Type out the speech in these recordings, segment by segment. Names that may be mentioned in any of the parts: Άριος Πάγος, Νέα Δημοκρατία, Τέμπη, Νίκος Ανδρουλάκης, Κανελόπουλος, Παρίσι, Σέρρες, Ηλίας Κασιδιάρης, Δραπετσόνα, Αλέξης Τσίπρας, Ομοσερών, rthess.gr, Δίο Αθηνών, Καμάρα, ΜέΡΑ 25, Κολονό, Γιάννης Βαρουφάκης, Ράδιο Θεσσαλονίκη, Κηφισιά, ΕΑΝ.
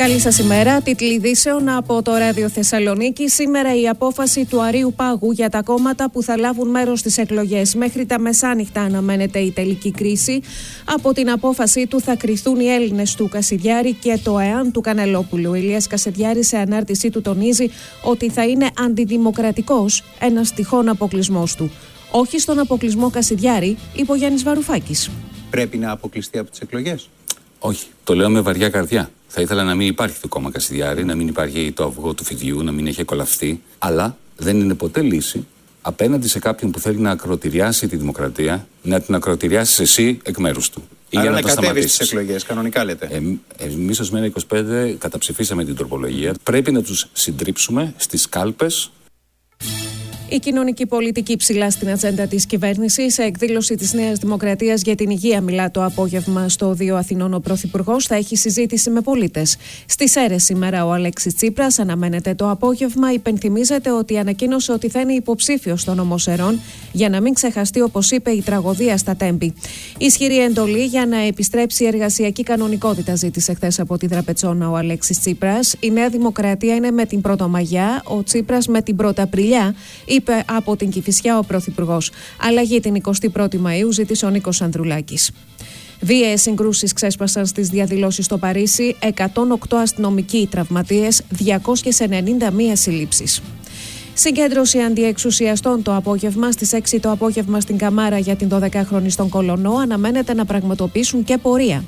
Καλή σας ημέρα. Τίτλοι ειδήσεων από το Ράδιο Θεσσαλονίκη. Σήμερα η απόφαση του Αρίου Πάγου για τα κόμματα που θα λάβουν μέρος στις εκλογές. Μέχρι τα μεσάνυχτα αναμένεται η τελική κρίση. Από την απόφαση του θα κριθούν οι Έλληνες του Κασιδιάρη και το ΕΑΝ του Κανελόπουλου. Ο Ηλίας Κασιδιάρης σε ανάρτησή του τονίζει ότι θα είναι αντιδημοκρατικός ένας τυχόν αποκλεισμός του. Όχι στον αποκλεισμό Κασιδιάρη, είπε ο Γιάννης Βαρουφάκης. Πρέπει να αποκλειστεί από τις εκλογές. Όχι, το λέω με βαριά καρδιά. Θα ήθελα να μην υπάρχει το κόμμα Κασιδιάρη, να μην υπάρχει το αυγό του φιδιού, να μην έχει κολαφθεί. Αλλά δεν είναι ποτέ λύση απέναντι σε κάποιον που θέλει να ακροτηριάσει τη δημοκρατία, να την ακροτηριάσεις εσύ εκ μέρους του. Άρα για να κατέβεις τις εκλογές, κανονικά λέτε. Εμείς ως ΜέΡΑ 25 καταψηφίσαμε την τροπολογία. Πρέπει να τους συντρίψουμε στις κάλπες. Η κοινωνική πολιτική ψηλά στην ατζέντα της κυβέρνησης. Σε εκδήλωση της Νέας Δημοκρατίας για την υγεία μιλά το απόγευμα στο Δίο Αθηνών ο Πρωθυπουργός. Θα έχει συζήτηση με πολίτες. Στις Σέρρες σήμερα ο Αλέξης Τσίπρας αναμένεται το απόγευμα. Υπενθυμίζεται ότι ανακοίνωσε ότι θα είναι υποψήφιος των Ομοσερών για να μην ξεχαστεί, όπως είπε, η τραγωδία στα Τέμπη. Ισχυρή εντολή για να επιστρέψει η εργασιακή κανονικότητα ζήτησε χθες από τη Δραπετσόνα ο Αλέξης Τσίπρας. Η Νέα Δημοκρατία είναι με την Πρωτομαγιά, ο Τσίπρας με την Πρωταπριλιά. Είπε από την Κηφισιά ο Πρωθυπουργός. Αλλαγή την 21η Μαΐου ζήτησε ο Νίκος Ανδρουλάκης. Βίαιες συγκρούσεις ξέσπασαν στις διαδηλώσεις στο Παρίσι. 108 αστυνομικοί τραυματίες, 291 συλλήψεις. Συγκέντρωση αντιεξουσιαστών το απόγευμα στις 6 το απόγευμα στην Καμάρα για την 12χρονη στον Κολονό αναμένεται να πραγματοποιήσουν και πορεία.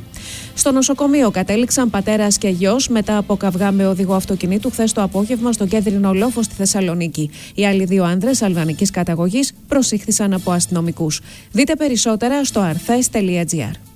Στο νοσοκομείο κατέληξαν πατέρας και γιος μετά από καυγά με οδηγό αυτοκινήτου χθες το απόγευμα στον Κέντρινο Λόφο στη Θεσσαλονίκη. Οι άλλοι δύο άνδρες αλβανικής καταγωγής προσήχθησαν από αστυνομικούς. Δείτε περισσότερα στο rthess.gr.